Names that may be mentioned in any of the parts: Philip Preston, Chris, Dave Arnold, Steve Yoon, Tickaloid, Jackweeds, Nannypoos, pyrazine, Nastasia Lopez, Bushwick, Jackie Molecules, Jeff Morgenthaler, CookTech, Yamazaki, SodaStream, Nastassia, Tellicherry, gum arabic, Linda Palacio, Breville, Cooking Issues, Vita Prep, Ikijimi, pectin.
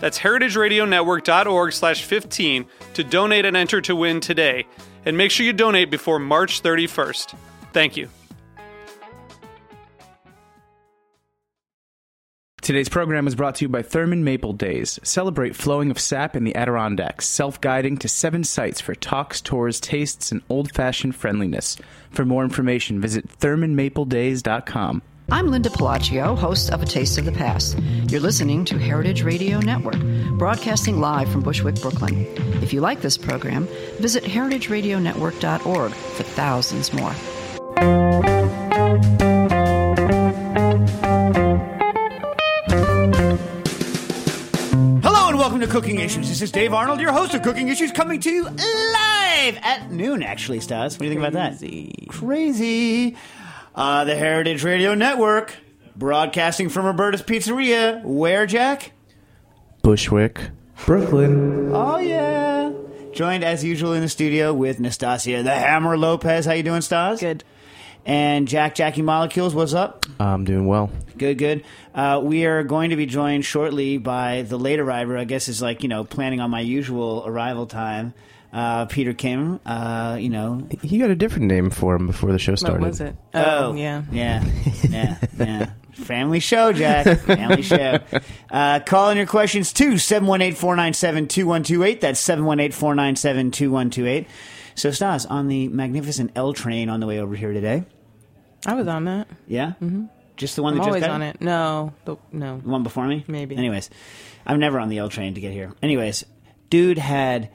That's heritageradionetwork.org/15 to donate and enter to win today. And make sure you donate before March 31st. Thank you. Today's program is brought to you by Thurman Maple Days. Celebrate flowing of sap in the Adirondacks, self-guiding to 7 sites for talks, tours, tastes, and old-fashioned friendliness. For more information, visit thurmanmapledays.com. I'm Linda Palacio, host of A Taste of the Past. You're listening to Heritage Radio Network, broadcasting live from Bushwick, Brooklyn. If you like this program, visit heritageradionetwork.org for thousands more. Welcome to Cooking Issues. This is Dave Arnold, your host of Cooking Issues, coming to you live at noon, actually, Stas. What do you think about that? Crazy. The Heritage Radio Network, broadcasting from Roberta's Pizzeria. Where, Jack? Bushwick, Brooklyn. Oh, yeah. Joined, as usual, in the studio with Nastasia the Hammer Lopez. How you doing, Stas? Good. And Jackie Molecules, what's up? I'm doing well. Good. We are going to be joined shortly by the late arriver. I guess is like, planning on my usual arrival time. Peter Kim, He got a different name for him before the show started. What was it? Oh, yeah. Yeah. Family show, Jack. Family show. Call in your questions to 718-497-2128. That's 718-497-2128. So, Stas, on the magnificent L train on the way over here today. I was on that. Yeah? Mm-hmm. Just the one that just got on it? No. No. The one before me? Maybe. Anyways, I'm never on the L train to get here. Anyways, dude had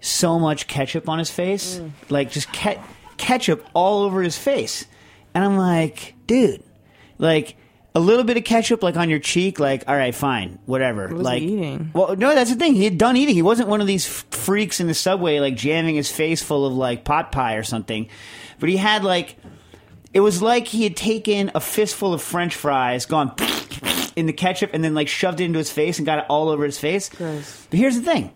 so much ketchup on his face. Mm. Like, just ketchup all over his face. And I'm like, dude, like, a little bit of ketchup, like, on your cheek, like, all right, fine, whatever. What was he eating? Well, no, that's the thing. He had done eating. He wasn't one of these freaks in the subway, like, jamming his face full of, like, pot pie or something. But he had, like, it was like he had taken a fistful of French fries, gone in the ketchup, and then, like, shoved it into his face and got it all over his face. Gross. But here's the thing.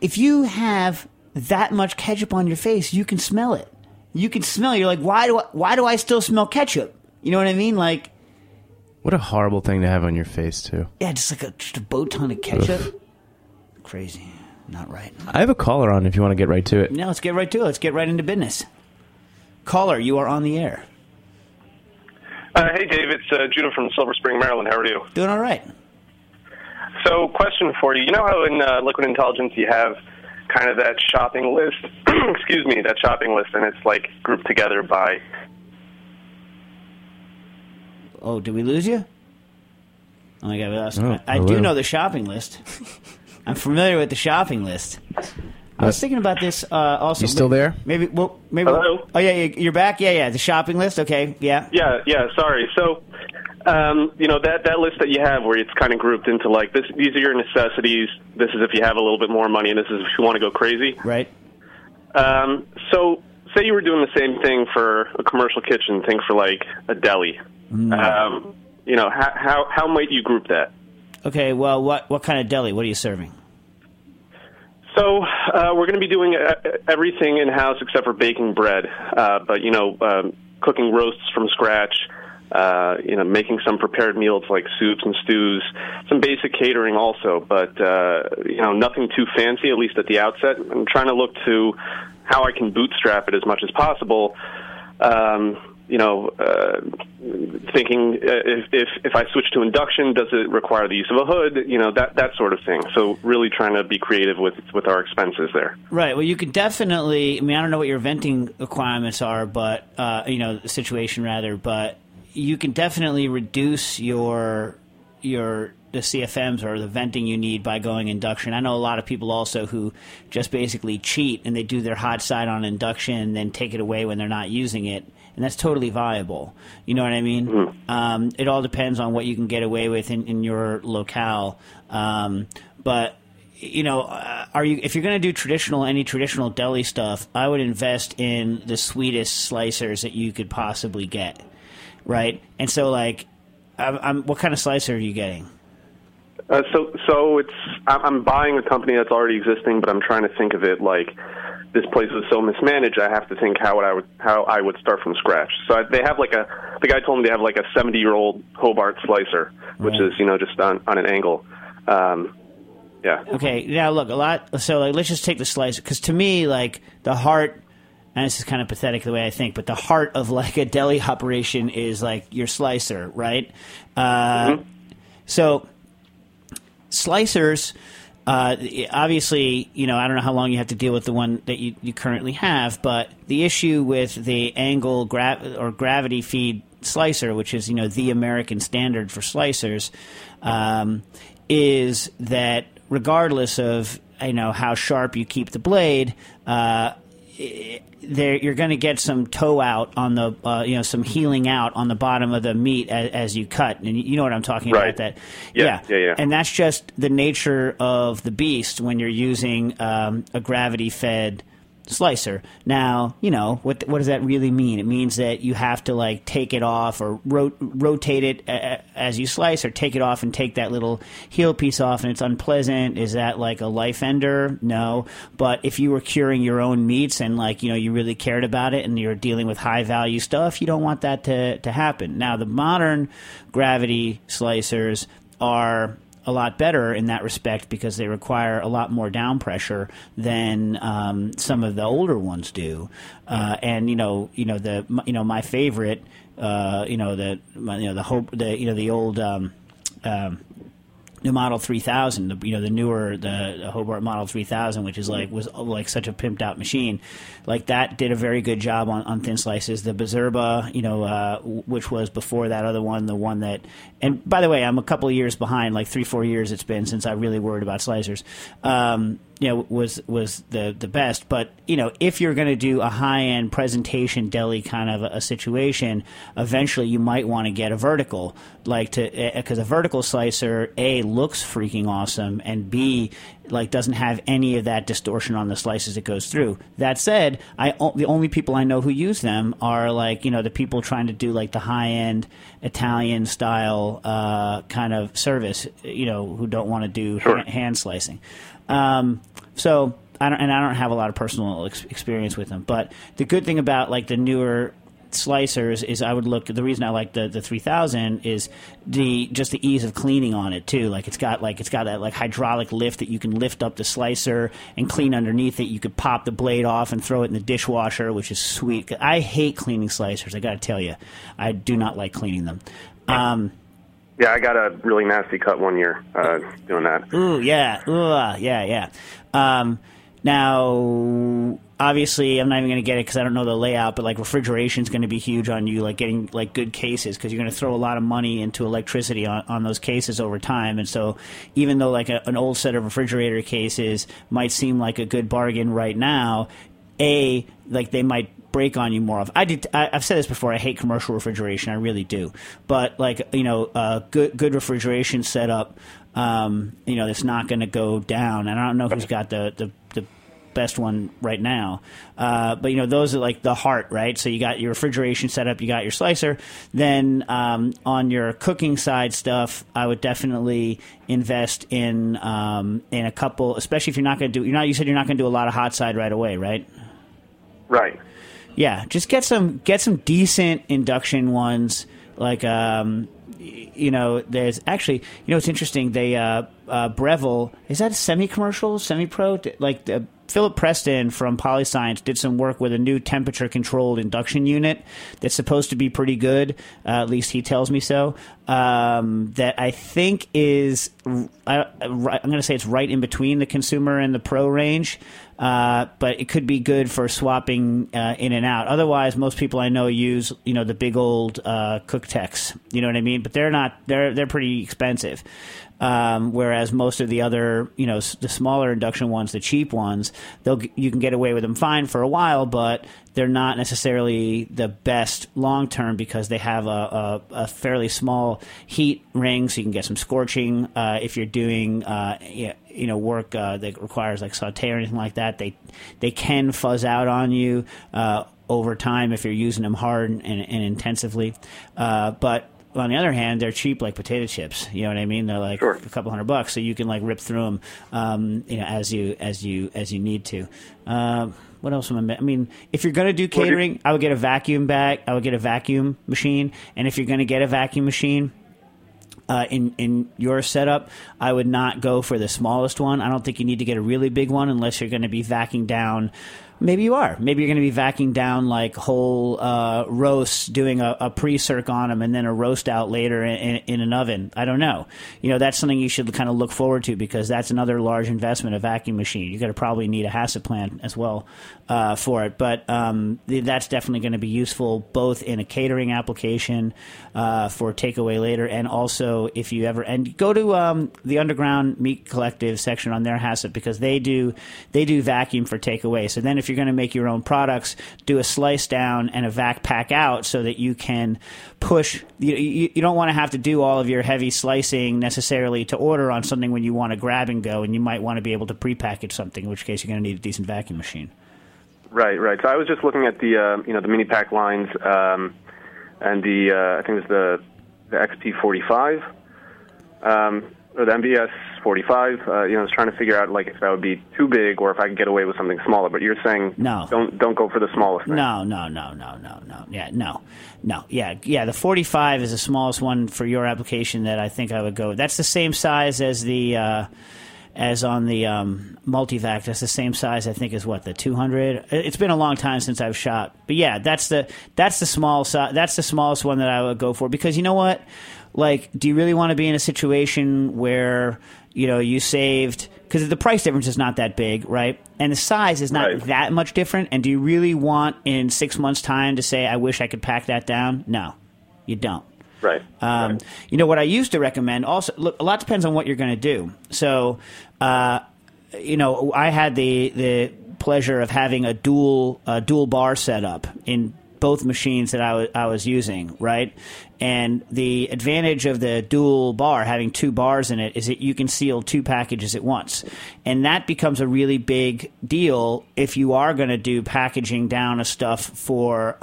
If you have that much ketchup on your face, you can smell it. You can smell it. You're like, why do I still smell ketchup? You know what I mean? Like, what a horrible thing to have on your face, too. Yeah, just like a boat ton of ketchup. Oof. Crazy. Not right. I have a caller on if you want to get right to it. No, let's get right to it. Let's get right into business. Caller, you are on the air. Hey, Dave. It's Judah from Silver Spring, Maryland. How are you? Doing all right. So, question for you. You know how in Liquid Intelligence you have kind of that shopping list? That shopping list, and it's like grouped together by... Oh, did we lose you? Oh, my God, we lost you. Oh, I do know the shopping list. I'm familiar with the shopping list. I was thinking about this also. You still there? Maybe. Hello? Oh, yeah, you're back? Yeah, the shopping list? Okay, yeah. Yeah, sorry. So, that list that you have where it's kind of grouped into, like, this. These are your necessities, this is if you have a little bit more money, and this is if you want to go crazy. Right. So, say you were doing the same thing for a commercial kitchen, thing for, like, a deli. No. How might you group that? Okay, well, what kind of deli? What are you serving? So we're going to be doing everything in-house except for baking bread, but, cooking roasts from scratch, making some prepared meals like soups and stews, some basic catering also, but, nothing too fancy, at least at the outset. I'm trying to look to how I can bootstrap it as much as possible. thinking if I switch to induction, does it require the use of a hood? You know, that sort of thing. So really trying to be creative with our expenses there. Right. Well, you could definitely, I mean, I don't know what your venting requirements are, but, situation rather, but you can definitely reduce the CFMs or the venting you need by going induction. I know a lot of people also who just basically cheat and they do their hot side on induction and then take it away when they're not using it. And that's totally viable. You know what I mean? Mm-hmm. It all depends on what you can get away with in your locale. But, you know, if you're going to do any traditional deli stuff, I would invest in the sweetest slicers that you could possibly get, right? And so, like, what kind of slicer are you getting? So it's I'm buying a company that's already existing, but I'm trying to think of it like this place was so mismanaged. I have to think how I would start from scratch. So they have the guy told me they have like a 70-year-old Hobart slicer, which is just on an angle. Yeah. Okay. Now look, So let's just take the slicer because to me the heart. And this is kind of pathetic the way I think, but the heart of a deli operation is your slicer, right? Mm-hmm. So slicers, obviously, I don't know how long you have to deal with the one that you currently have, but the issue with the angle or gravity feed slicer, which is, the American standard for slicers, is that regardless of, how sharp you keep the blade, you're going to get some toe out on the, some healing out on the bottom of the meat as you cut. And you know what I'm talking right. about that. Yeah. And that's just the nature of the beast when you're using a gravity-fed slicer. Now, what does that really mean? It means that you have to, take it off or rotate it as you slice or take it off and take that little heel piece off, and it's unpleasant. Is that, a life ender? No. But if you were curing your own meats and, you really cared about it and you're dealing with high-value stuff, you don't want that to happen. Now, the modern gravity slicers are a lot better in that respect because they require a lot more down pressure than some of the older ones do. And my favorite, the old the Model 3000, the newer the Hobart Model 3000, which is was such a pimped out machine, that did a very good job on thin slices. The Bizurba, which was before that other one, the one that. And by the way, I'm a couple of years behind, 3-4 years it's been since I really worried about slicers. Was the best, but if you're going to do a high end presentation deli kind of a situation, eventually you might want to get a vertical, because a vertical slicer A looks freaking awesome and B doesn't have any of that distortion on the slices it goes through. That said, the only people I know who use them are the people trying to do the high end Italian style kind of service, who don't want to do sure. hand slicing. So I don't have a lot of personal experience with them, but the good thing about the newer slicers is I would look. The reason I like the 3000 is the ease of cleaning on it too. It's got that hydraulic lift that you can lift up the slicer and clean underneath it. You could pop the blade off and throw it in the dishwasher, which is sweet. I hate cleaning slicers. I got to tell you, I do not like cleaning them. Yeah, I got a really nasty cut one year doing that. Ooh, yeah. Now, obviously, I'm not even going to get it because I don't know the layout, but refrigeration is going to be huge on you, getting good cases because you're going to throw a lot of money into electricity on those cases over time. And so even though an old set of refrigerator cases might seem like a good bargain right now, they might break on you more of. I've said this before. I hate commercial refrigeration. I really do. But good refrigeration setup. That's not going to go down. And I don't know who's got the best one right now. But those are the heart, right? So you got your refrigeration setup. You got your slicer. Then on your cooking side stuff, I would definitely invest in a couple, especially if you're not going to do. You said you're not going to do a lot of hot side right away, right? Right. Yeah, just get some decent induction ones. There's actually, it's interesting. They Breville. Is that semi-commercial, semi-pro? Like Philip Preston from PolyScience did some work with a new temperature-controlled induction unit that's supposed to be pretty good, at least he tells me so, that I think is, I'm going to say it's right in between the consumer and the pro range, but it could be good for swapping in and out. Otherwise, most people I know use, you know, the big old CookTechs, you know what I mean? But they're not, they're pretty expensive. Whereas most of the other, you know, the smaller induction ones, the cheap ones, you can get away with them fine for a while, but they're not necessarily the best long term because they have a fairly small heat ring, so you can get some scorching if you're doing you know, work that requires like saute or anything like that. They can fuzz out on you over time if you're using them hard and intensively, but. On the other hand, they're cheap like potato chips. You know what I mean? They're like sure. $200, so you can like rip through them, you know, as you need to. What else am I? I mean, if you're gonna do catering, I would get a vacuum bag. I would get a vacuum machine. And if you're gonna get a vacuum machine, in your setup, I would not go for the smallest one. I don't think you need to get a really big one unless you're going to be vacuuming down. Maybe you are. Maybe you're going to be vacuuming down like whole roasts, doing a pre-circ on them and then a roast out later in an oven. I don't know. You know, that's something you should kind of look forward to because that's another large investment, a vacuum machine. You're going to probably need a HACCP plan as well for it. But that's definitely going to be useful both in a catering application for takeaway later and also if you ever – and go to the Underground Meat Collective section on their HACCP because they do vacuum for takeaway. So then if you're going to make your own products, do a slice down and a vac pack out so that you can push. You don't want to have to do all of your heavy slicing necessarily to order on something when you want to grab and go, and you might want to be able to prepackage something, in which case you're going to need a decent vacuum machine. Right. So I was just looking at the you know, the mini pack lines and the I think it was the XP45 or the MBS 45, you know, I was trying to figure out like if that would be too big or if I could get away with something smaller. But you're saying no, don't go for the smallest thing. No. Yeah. The 45 is the smallest one for your application that I think I would go. That's the same size as the as on the Multivac. That's the same size I think as what the 200. It's been a long time since I've shot, but yeah, that's the small size. That's the smallest one that I would go for because you know what. Like, do you really want to be in a situation where, you know, you saved – because the price difference is not that big, right? And the size is not that much different. And do you really want in 6 months' time to say, I wish I could pack that down? No, you don't. Right. You know, what I used to recommend also – look, a lot depends on what you're going to do. So, you know, I had the pleasure of having a dual bar set up in – both machines that I was using, right? And the advantage of the dual bar, having two bars in it, is that you can seal two packages at once. And that becomes a really big deal if you are going to do packaging down of stuff for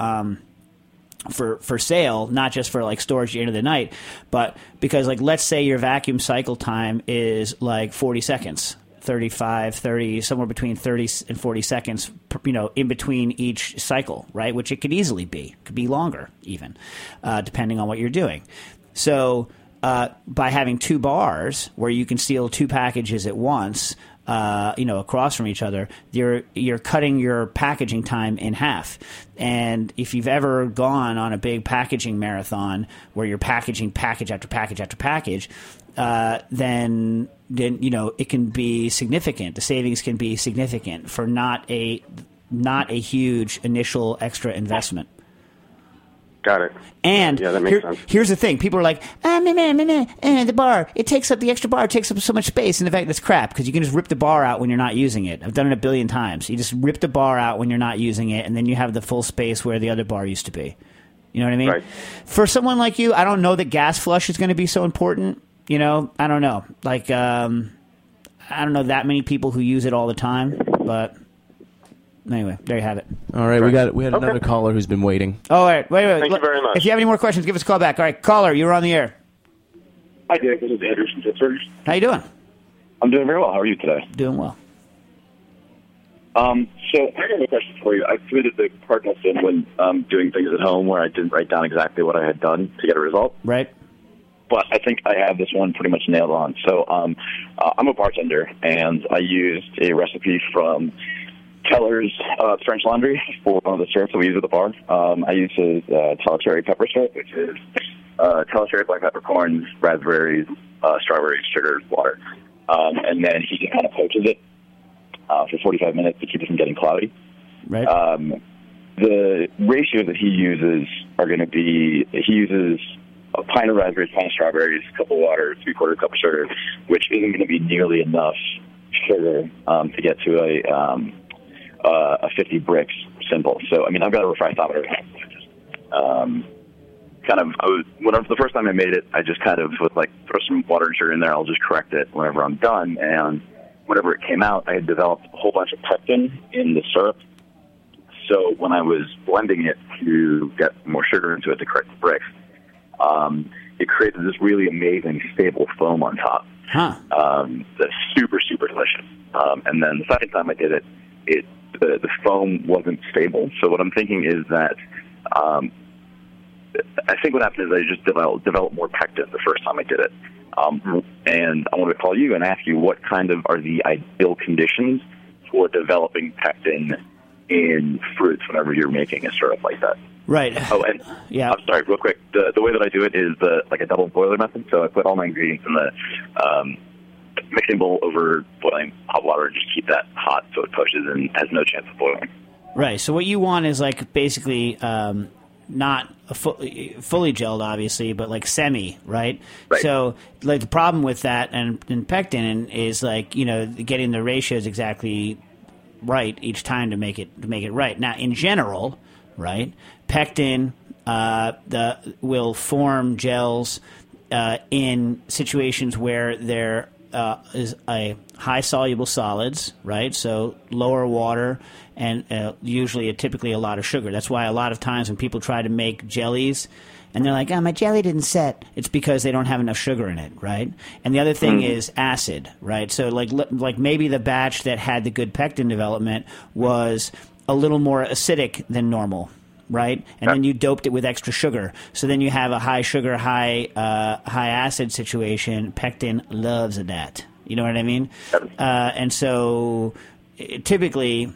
sale, not just for like storage at the end of the night, but because like let's say your vacuum cycle time is like 40 seconds. 30, somewhere between 30 and 40 seconds, you know, in between each cycle, right? Which it could easily be. It could be longer even, depending on what you're doing. So by having two bars where you can seal two packages at once, you know, across from each other, you're cutting your packaging time in half. And if you've ever gone on a big packaging marathon where you're packaging package after package after package, then you know it can be significant. The savings can be significant for not a huge initial extra investment. Got it. And yeah, that makes sense. Here's the thing: people are like, the bar. It takes up the extra bar. It takes up so much space. And in fact, that's crap because you can just rip the bar out when you're not using it. I've done it a billion times. You just rip the bar out when you're not using it, and then you have the full space where the other bar used to be. You know what I mean? Right. For someone like you, I don't know that gas flush is going to be so important. You know, I don't know. Like, I don't know that many people who use it all the time. But anyway, there you have it. All right, we had okay. Another caller who's been waiting. Oh, all right, wait. Thank you very much. If you have any more questions, give us a call back. All right, caller, you're on the air. Hi, Dick. This is Andrew from Pittsburgh. How you doing? I'm doing very well. How are you today? Doing well. So I have a question for you. I committed the cardinal sin when doing things at home where I didn't write down exactly what I had done to get a result. Right. but I think I have this one pretty much nailed on. So I'm a bartender, and I used a recipe from Keller's French Laundry for one of the syrups that we use at the bar. I used his Tellicherry pepper syrup, which is Tellicherry, black peppercorns, raspberries, strawberries, sugar, water. And then he just kind of poaches it for 45 minutes to keep it from getting cloudy. Right. The ratio that he uses are going to be, he uses a pint of raspberries, pint of strawberries, a cup of water, three-quarter cup of sugar, which isn't going to be nearly enough sugar to get to a 50 bricks symbol. So, I mean, I've got a refractometer. Whenever the first time I made it, I just kind of was like, throw some water and sugar in there. I'll just correct it whenever I'm done. And whenever it came out, I had developed a whole bunch of pectin in the syrup. So when I was blending it to get more sugar into it to correct the bricks, it created this really amazing stable foam on top. Huh. That's super, super delicious. And then the second time I did it, the foam wasn't stable. So what I'm thinking is that I think what happened is I just developed more pectin the first time I did it. And I wanted to call you and ask you what kind of are the ideal conditions for developing pectin in fruits whenever you're making a syrup like that. Right. Oh, and yeah. I'm sorry, real quick. The way that I do it is like a double boiler method. So I put all my ingredients in the mixing bowl over boiling hot water and just keep that hot so it poaches and has no chance of boiling. Right. So what you want is like basically not fully gelled, obviously, but like semi, right? So like the problem with that and pectin is like, you know, getting the ratios exactly right each time to make it right. Now, in general, right, pectin will form gels in situations where there is a high soluble solids, right? So lower water and typically a lot of sugar. That's why a lot of times when people try to make jellies and they're like, oh, my jelly didn't set, it's because they don't have enough sugar in it, right? And the other thing is acid, right? So like maybe the batch that had the good pectin development was a little more acidic than normal, right? And then you doped it with extra sugar. So then you have a high sugar, high acid situation. Pectin loves that. You know what I mean? And so typically,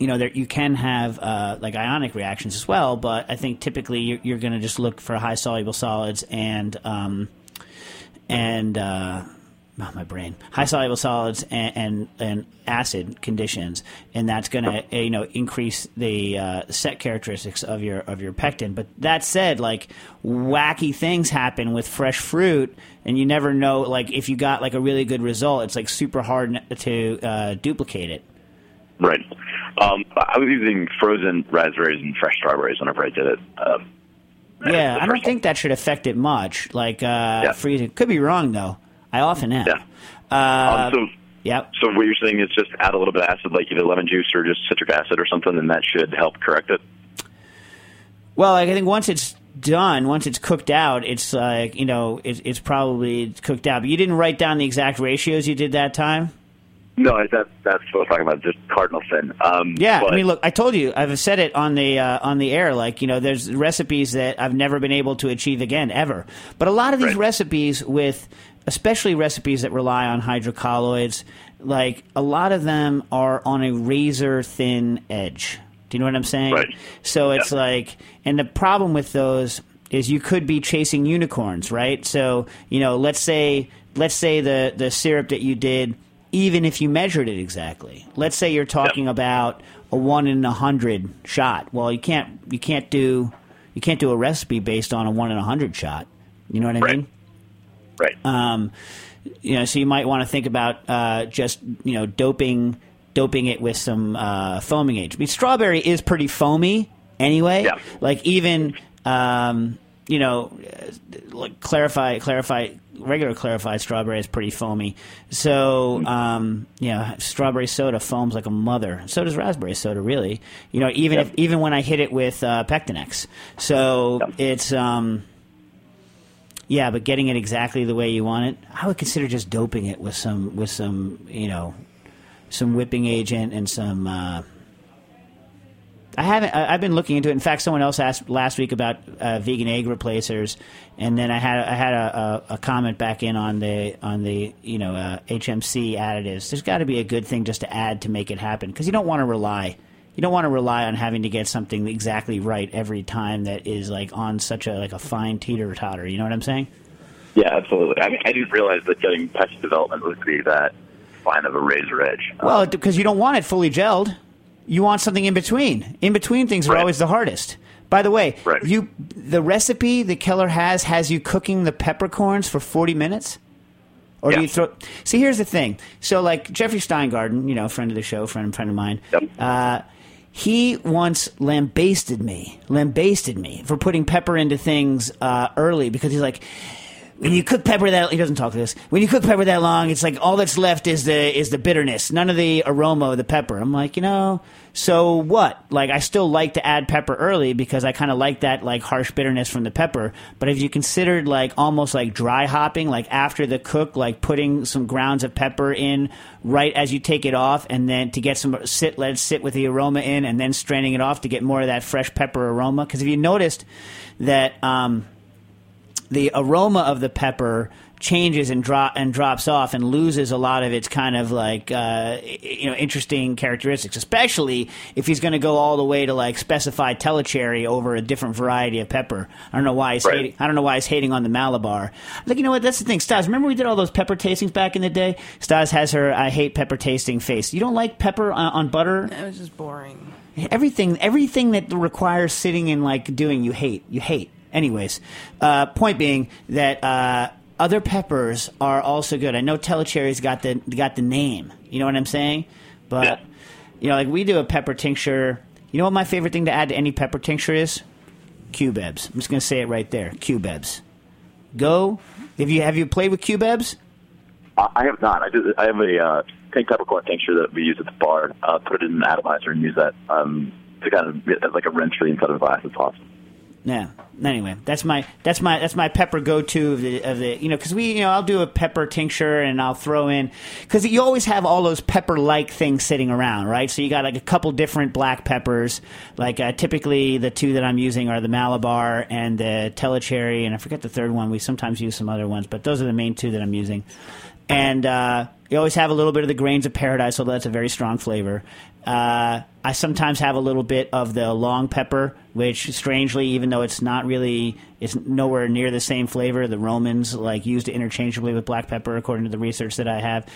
you know, there, you can have like ionic reactions as well, but I think typically you're going to just look for high soluble solids high soluble solids and acid conditions, and that's going to increase the set characteristics of your pectin. But that said, like wacky things happen with fresh fruit, and you never know. Like if you got like a really good result, it's like super hard to duplicate it. Right. I was using frozen raspberries and fresh strawberries whenever I did it. Yeah, I don't think that should affect it much. Like freezing could be wrong though. I often am. Yeah. So what you're saying is just add a little bit of acid, like either lemon juice or just citric acid or something, and that should help correct it? Well, I think once it's done, once it's cooked out, it's like, you know, it's probably cooked out. But you didn't write down the exact ratios you did that time? No, that's what I was talking about, just cardinal sin. I mean, look, I told you, I've said it on the air, like, you know, there's recipes that I've never been able to achieve again, ever. But a lot of these recipes with, especially recipes that rely on hydrocolloids, like, a lot of them are on a razor-thin edge. Do you know what I'm saying? Right. So it's like, and the problem with those is you could be chasing unicorns, right? So, you know, let's say the syrup that you did, even if you measured it exactly. Let's say you're talking about a 1 in 100 shot. Well, you can't do a recipe based on a 1 in 100 shot. You know what I mean? Right. You know, so you might want to think about just, you know, doping it with some foaming agent. I mean, strawberry is pretty foamy anyway. Yeah. Like even you know, like regular clarified strawberry is pretty foamy. So, strawberry soda foams like a mother. So does raspberry soda, really. You know, even when I hit it with Pectinex. So it's, but getting it exactly the way you want it, I would consider just doping it with some whipping agent and some I haven't. I've been looking into it. In fact, someone else asked last week about vegan egg replacers, and then I had a comment back in on the HMC additives. There's got to be a good thing just to add to make it happen, because you don't want to rely. You don't want to rely on having to get something exactly right every time that is like on such a fine teeter-totter. You know what I'm saying? Yeah, absolutely. I mean, I didn't realize that getting patch development would be that fine of a razor edge. Well, because you don't want it fully gelled. You want something in between. In between things are always the hardest. By the way, the recipe that Keller has you cooking the peppercorns for 40 minutes? Or do you throw? See, here's the thing. So, like, Jeffrey Steingarten, friend of the show, friend of mine, he once lambasted me for putting pepper into things early, because he's like, when you cook pepper that, he doesn't talk to this. When you cook pepper that long, it's like all that's left is the bitterness, none of the aroma of the pepper. I'm like, so what? Like, I still like to add pepper early because I kind of like that like harsh bitterness from the pepper. But have you considered like almost like dry hopping, like after the cook, like putting some grounds of pepper in right as you take it off, and then to get some let it sit with the aroma in, and then straining it off to get more of that fresh pepper aroma? Because if you noticed that. The aroma of the pepper changes and drops off and loses a lot of its kind of like interesting characteristics, especially if he's going to go all the way to like specify Tellicherry over a different variety of pepper. I don't know why he's hating. I don't know why he's hating on the Malabar. Like, what? That's the thing, Stas. Remember we did all those pepper tastings back in the day. Stas has her I hate pepper tasting face. You don't like pepper on butter? It was just boring. Everything that requires sitting and like doing, you hate. Anyways, point being that other peppers are also good. I know Tellicherry's got the name. You know what I'm saying? But, like we do a pepper tincture. You know what my favorite thing to add to any pepper tincture is? Cubebs. I'm just going to say it right there. Cubebs. Go. Have you played with Cubebs? I have not. I have a pink peppercorn tincture that we use at the bar. Put it in an atomizer and use that to kind of get like a rinse for the inside of a glass. It's awesome. Yeah. Anyway, that's my pepper go-to of the because we I'll do a pepper tincture and I'll throw in, because you always have all those pepper-like things sitting around, right? So you got like a couple different black peppers, like typically the two that I'm using are the Malabar and the Tellicherry, and I forget the third one. We sometimes use some other ones, but those are the main two that I'm using. And you always have a little bit of the grains of paradise, although that's a very strong flavor. I sometimes have a little bit of the long pepper, which strangely, even though it's not really, it's nowhere near the same flavor. The Romans like used it interchangeably with black pepper, according to the research that I have,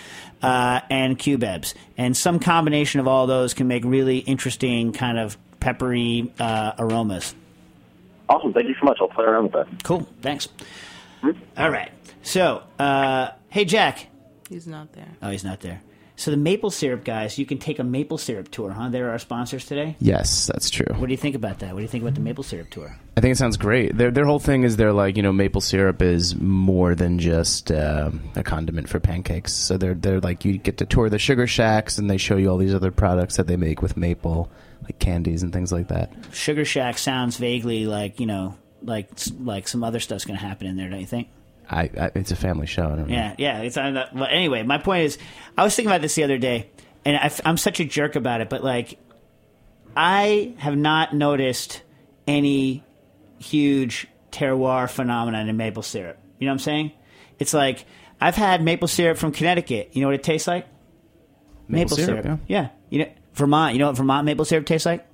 and cubebs. And some combination of all those can make really interesting kind of peppery aromas. Awesome. Thank you so much. I'll play around with that. Cool. Thanks. Mm-hmm. All right. So, hey, Jack. He's not there. Oh, he's not there. So the maple syrup guys, you can take a maple syrup tour, huh? They're our sponsors today? Yes, that's true. What do you think about that? What do you think about the maple syrup tour? I think it sounds great. Their whole thing is they're like, maple syrup is more than just a condiment for pancakes. So they're like, you get to tour the sugar shacks, and they show you all these other products that they make with maple, like candies and things like that. Sugar shack sounds vaguely like, like some other stuff's going to happen in there, don't you think? It's a family show. I don't know. Yeah. It's on the, well, anyway, my point is, I was thinking about this the other day, and I'm such a jerk about it, but like, I have not noticed any huge terroir phenomenon in maple syrup. You know what I'm saying? It's like I've had maple syrup from Connecticut. You know what it tastes like? Maple syrup. Yeah. Vermont. You know what Vermont maple syrup tastes like?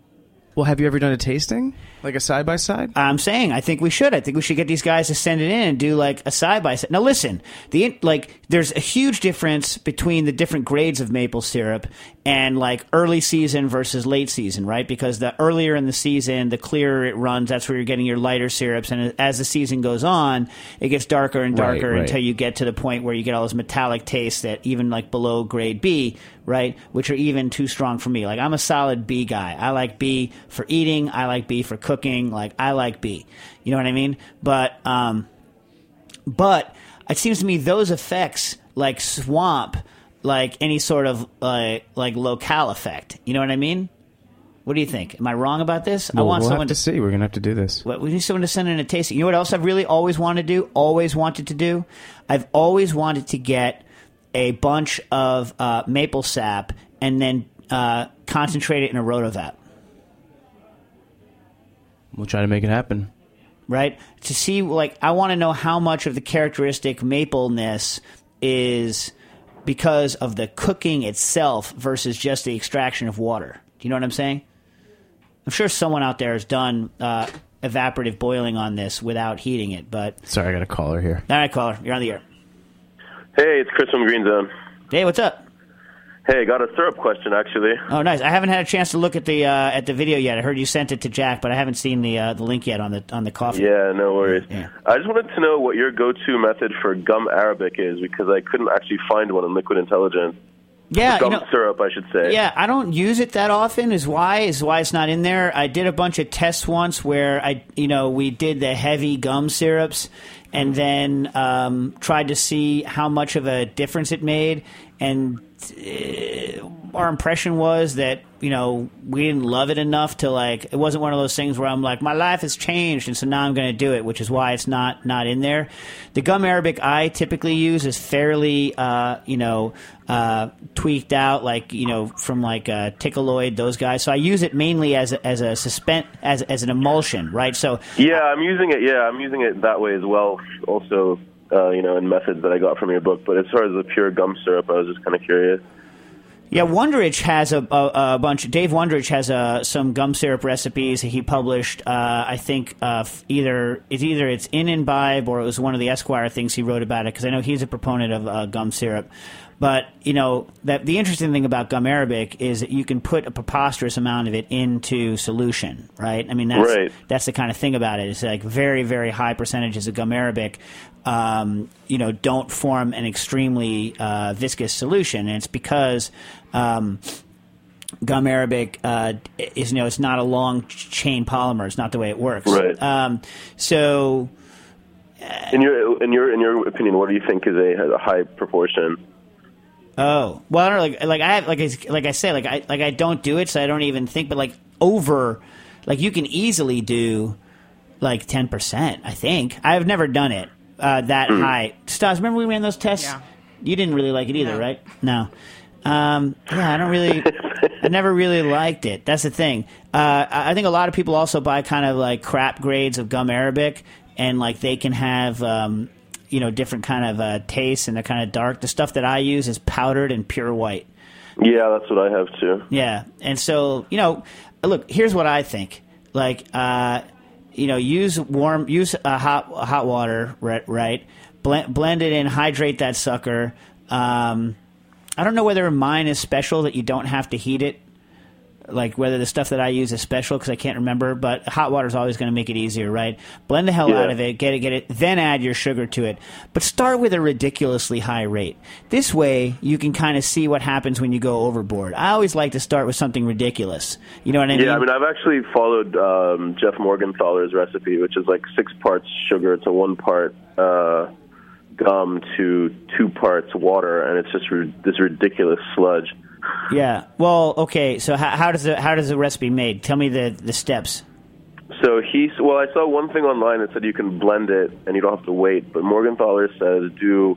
Well, have you ever done a tasting? Like a side-by-side? I'm saying I think we should. I think we should get these guys to send it in and do like a side-by-side. Now, listen, there's a huge difference between the different grades of maple syrup and like early season versus late season, right? Because the earlier in the season, the clearer it runs. That's where you're getting your lighter syrups. And as the season goes on, it gets darker and darker until you get to the point where you get all those metallic tastes that even like below grade B, right, which are even too strong for me. Like, I'm a solid B guy. I like B for eating. I like B for cooking. Like, I like B. You know what I mean? But it seems to me those effects like swamp like any sort of like locale effect. You know what I mean? What do you think? Am I wrong about this? Well, I want someone to see. We're going to have to do this. We need someone to send in a tasting. You know what else I've really always wanted to do? I've always wanted to get a bunch of maple sap and then concentrate it in a rotovap. We'll try to make it happen. Right? To see, like, I want to know how much of the characteristic mapleness is because of the cooking itself versus just the extraction of water. Do you know what I'm saying? I'm sure someone out there has done evaporative boiling on this without heating it, but... Sorry, I got a caller here. All right, caller. You're on the air. Hey, it's Chris from Green Zone. Hey, what's up? Hey, got a syrup question, actually. Oh, nice. I haven't had a chance to look at the video yet. I heard you sent it to Jack, but I haven't seen the link yet on the coffee. Yeah, no worries. Yeah. I just wanted to know what your go-to method for gum Arabic is, because I couldn't actually find one in Liquid Intelligence. Yeah, gum syrup, I should say. Yeah, I don't use it that often. Is why it's not in there. I did a bunch of tests once where we did the heavy gum syrups, and then tried to see how much of a difference it made. And our impression was that we didn't love it enough to like. It wasn't one of those things where I'm like, my life has changed, and so now I'm going to do it, which is why it's not in there. The gum Arabic I typically use is fairly tweaked out, like from like Tickaloid, those guys. So I use it mainly as a suspend as an emulsion, right? So yeah, I'm using it. Yeah, I'm using it that way as well. Also, in methods that I got from your book. But as far as the pure gum syrup, I was just kind of curious. Yeah, Wondrich has a bunch. Dave Wondrich has some gum syrup recipes he published. I think either it's in Imbibe or it was one of the Esquire things he wrote about it, because I know he's a proponent of gum syrup. But that the interesting thing about gum arabic is that you can put a preposterous amount of it into solution, right? I mean, that's the kind of thing about it. It's like very, very high percentages of gum arabic, don't form an extremely viscous solution, and it's because gum arabic is it's not a long chain polymer. It's not the way it works. Right. So, in your opinion, what do you think is a high proportion? Oh, well, I don't know, I don't do it, so I don't even think, but you can easily do 10%, I think. I've never done it that high. Stas, remember we ran those tests? Yeah. You didn't really like it either, right? No. I never really liked it. That's the thing. I think a lot of people also buy kind of crap grades of gum Arabic, and they can have, different kind of tastes, and they're kind of dark. The stuff that I use is powdered and pure white. Yeah, that's what I have too. Yeah, and so look, here's what I think. Use hot water, right? Blend it in, hydrate that sucker. I don't know whether mine is special that you don't have to heat it. Whether the stuff that I use is special, because I can't remember, but hot water is always going to make it easier, right? Blend the hell out of it, get it, then add your sugar to it. But start with a ridiculously high rate. This way, you can kind of see what happens when you go overboard. I always like to start with something ridiculous. You know what I mean? Yeah, I mean, I've actually followed Jeff Morgenthaler's recipe, which is 6 parts sugar to 1 part gum to 2 parts water, and it's just this ridiculous sludge. Yeah. Well, okay. So how does the recipe made? Tell me the steps. So I saw one thing online that said you can blend it and you don't have to wait. But Morgenthaler says do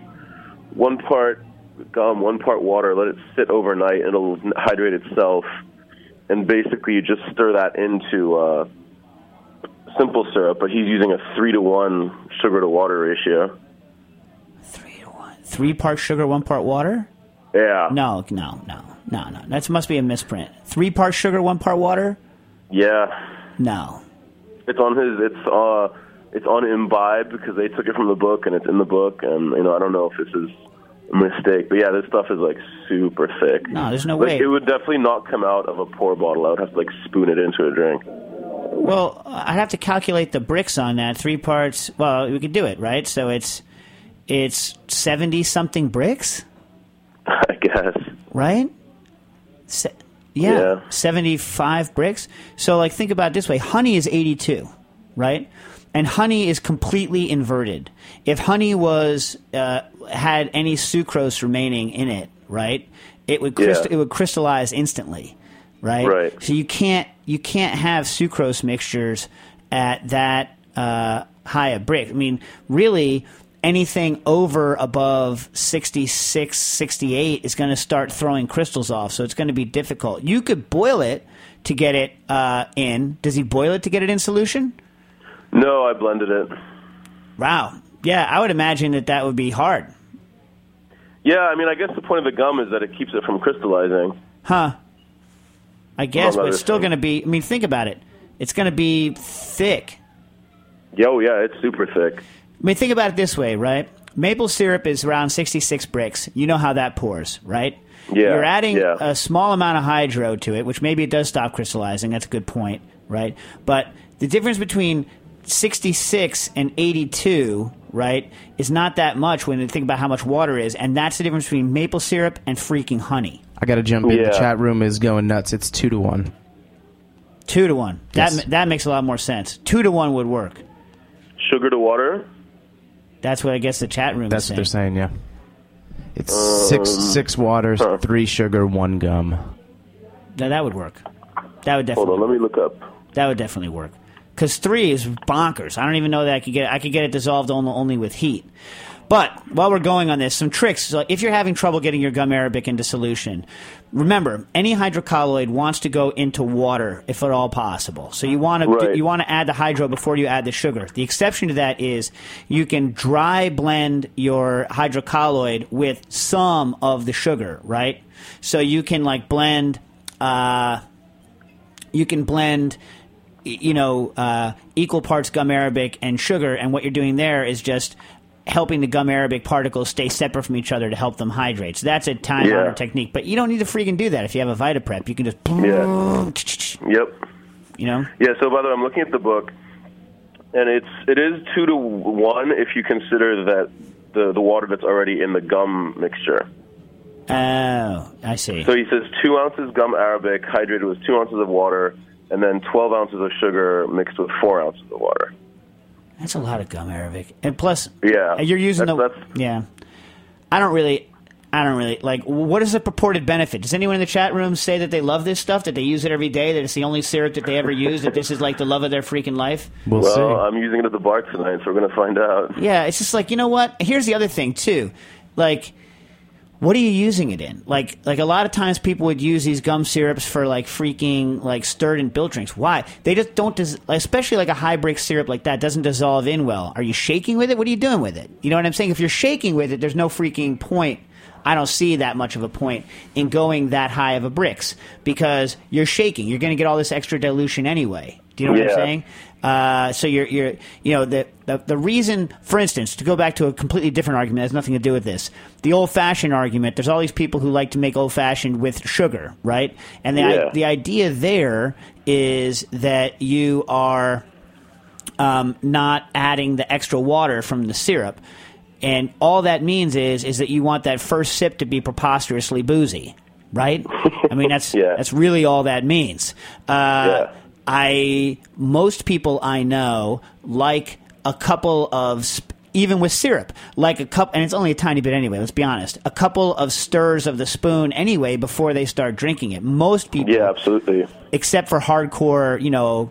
1 part gum, 1 part water. Let it sit overnight. It'll hydrate itself, and basically you just stir that into simple syrup. But he's using a 3-to-1 sugar to water ratio. 3-to-1. 3 parts sugar, 1 part water. Yeah. No. That must be a misprint. 3 parts sugar, 1 part water? Yeah. No. It's on Imbibe, because they took it from the book, and it's in the book, and I don't know if this is a mistake, but yeah, this stuff is super thick. No, there's no way. It would definitely not come out of a pour bottle. I would have to spoon it into a drink. Well, I'd have to calculate the bricks on that. 3 parts. Well, we could do it, right? So it's 70 something bricks. I guess. Right? 75 bricks. So, think about it this way. Honey is 82, right? And honey is completely inverted. If honey had any sucrose remaining in it, right, it would crystallize instantly, right? Right. So you can't have sucrose mixtures at that high a brick. I mean, really, anything over above 66, 68 is going to start throwing crystals off, so it's going to be difficult. You could boil it to get it in. Does he boil it to get it in solution? No, I blended it. Wow. Yeah, I would imagine that that would be hard. Yeah, I mean, I guess the point of the gum is that it keeps it from crystallizing. Huh. I guess, but it's still going to be... I mean, think about it. It's going to be thick. Yo, yeah, it's super thick. I mean, think about it this way, right? Maple syrup is around 66 bricks. You know how that pours, right? Yeah. You're adding a small amount of hydro to it, which maybe it does stop crystallizing. That's a good point, right? But the difference between 66 and 82, right, is not that much when you think about how much water is, and that's the difference between maple syrup and freaking honey. I got to jump in. The chat room is going nuts. It's 2-to-1. 2-to-1. Yes. That makes a lot more sense. 2-to-1 would work. Sugar to water? That's what I guess the chat room is saying. That's what they're saying, yeah. It's six waters, 3 sugar, 1 gum. Now, that would work. That would definitely work. Hold on, let me look up. That would definitely work. Because 3 is bonkers. I don't even know that I could get it. I could get it dissolved only with heat. But while we're going on this, some tricks. So if you're having trouble getting your gum arabic into solution, remember, any hydrocolloid wants to go into water if at all possible. So you want to add the hydro before you add the sugar. The exception to that is you can dry blend your hydrocolloid with some of the sugar, right? So you can like blend equal parts gum arabic and sugar, and what you're doing there is just helping the gum arabic particles stay separate from each other to help them hydrate. So that's a time-honored technique, but you don't need to freaking do that if you have a Vita Prep. You can just... Yep. You know? Yeah, so by the way, I'm looking at the book, and it is 2-to-1 if you consider that the water that's already in the gum mixture. Oh, I see. So he says 2 ounces gum arabic hydrated with 2 ounces of water, and then 12 ounces of sugar mixed with 4 ounces of water. That's a lot of gum arabic, and plus, you're using I don't really like. What is the purported benefit? Does anyone in the chat room say that they love this stuff, that they use it every day, that it's the only syrup that they ever use, that this is like the love of their freaking life? We'll see. I'm using it at the bar tonight, so we're gonna find out. Yeah, it's just like, you know what? Here's the other thing too, like. What are you using it in? Like a lot of times people would use these gum syrups for like freaking like stirred and built drinks. Why? They just don't especially like a high brick syrup like that doesn't dissolve in well. Are you shaking with it? What are you doing with it? You know what I'm saying? If you're shaking with it, there's no freaking point. I don't see that much of a point in going that high of a bricks because you're shaking. You're going to get all this extra dilution anyway. Do you know what I'm saying? So you're you know the reason, for instance, to go back to a completely different argument that has nothing to do with this, the old fashioned argument. There's all these people who like to make old fashioned with sugar, right? And the idea there is that you are not adding the extra water from the syrup, and all that means is that you want that first sip to be preposterously boozy, right? I mean that's really all that means. Most people I know like a couple of, even with syrup, like a cup, and it's only a tiny bit anyway, let's be honest, a couple of stirs of the spoon anyway before they start drinking it. Most people. Yeah, absolutely. Except for hardcore,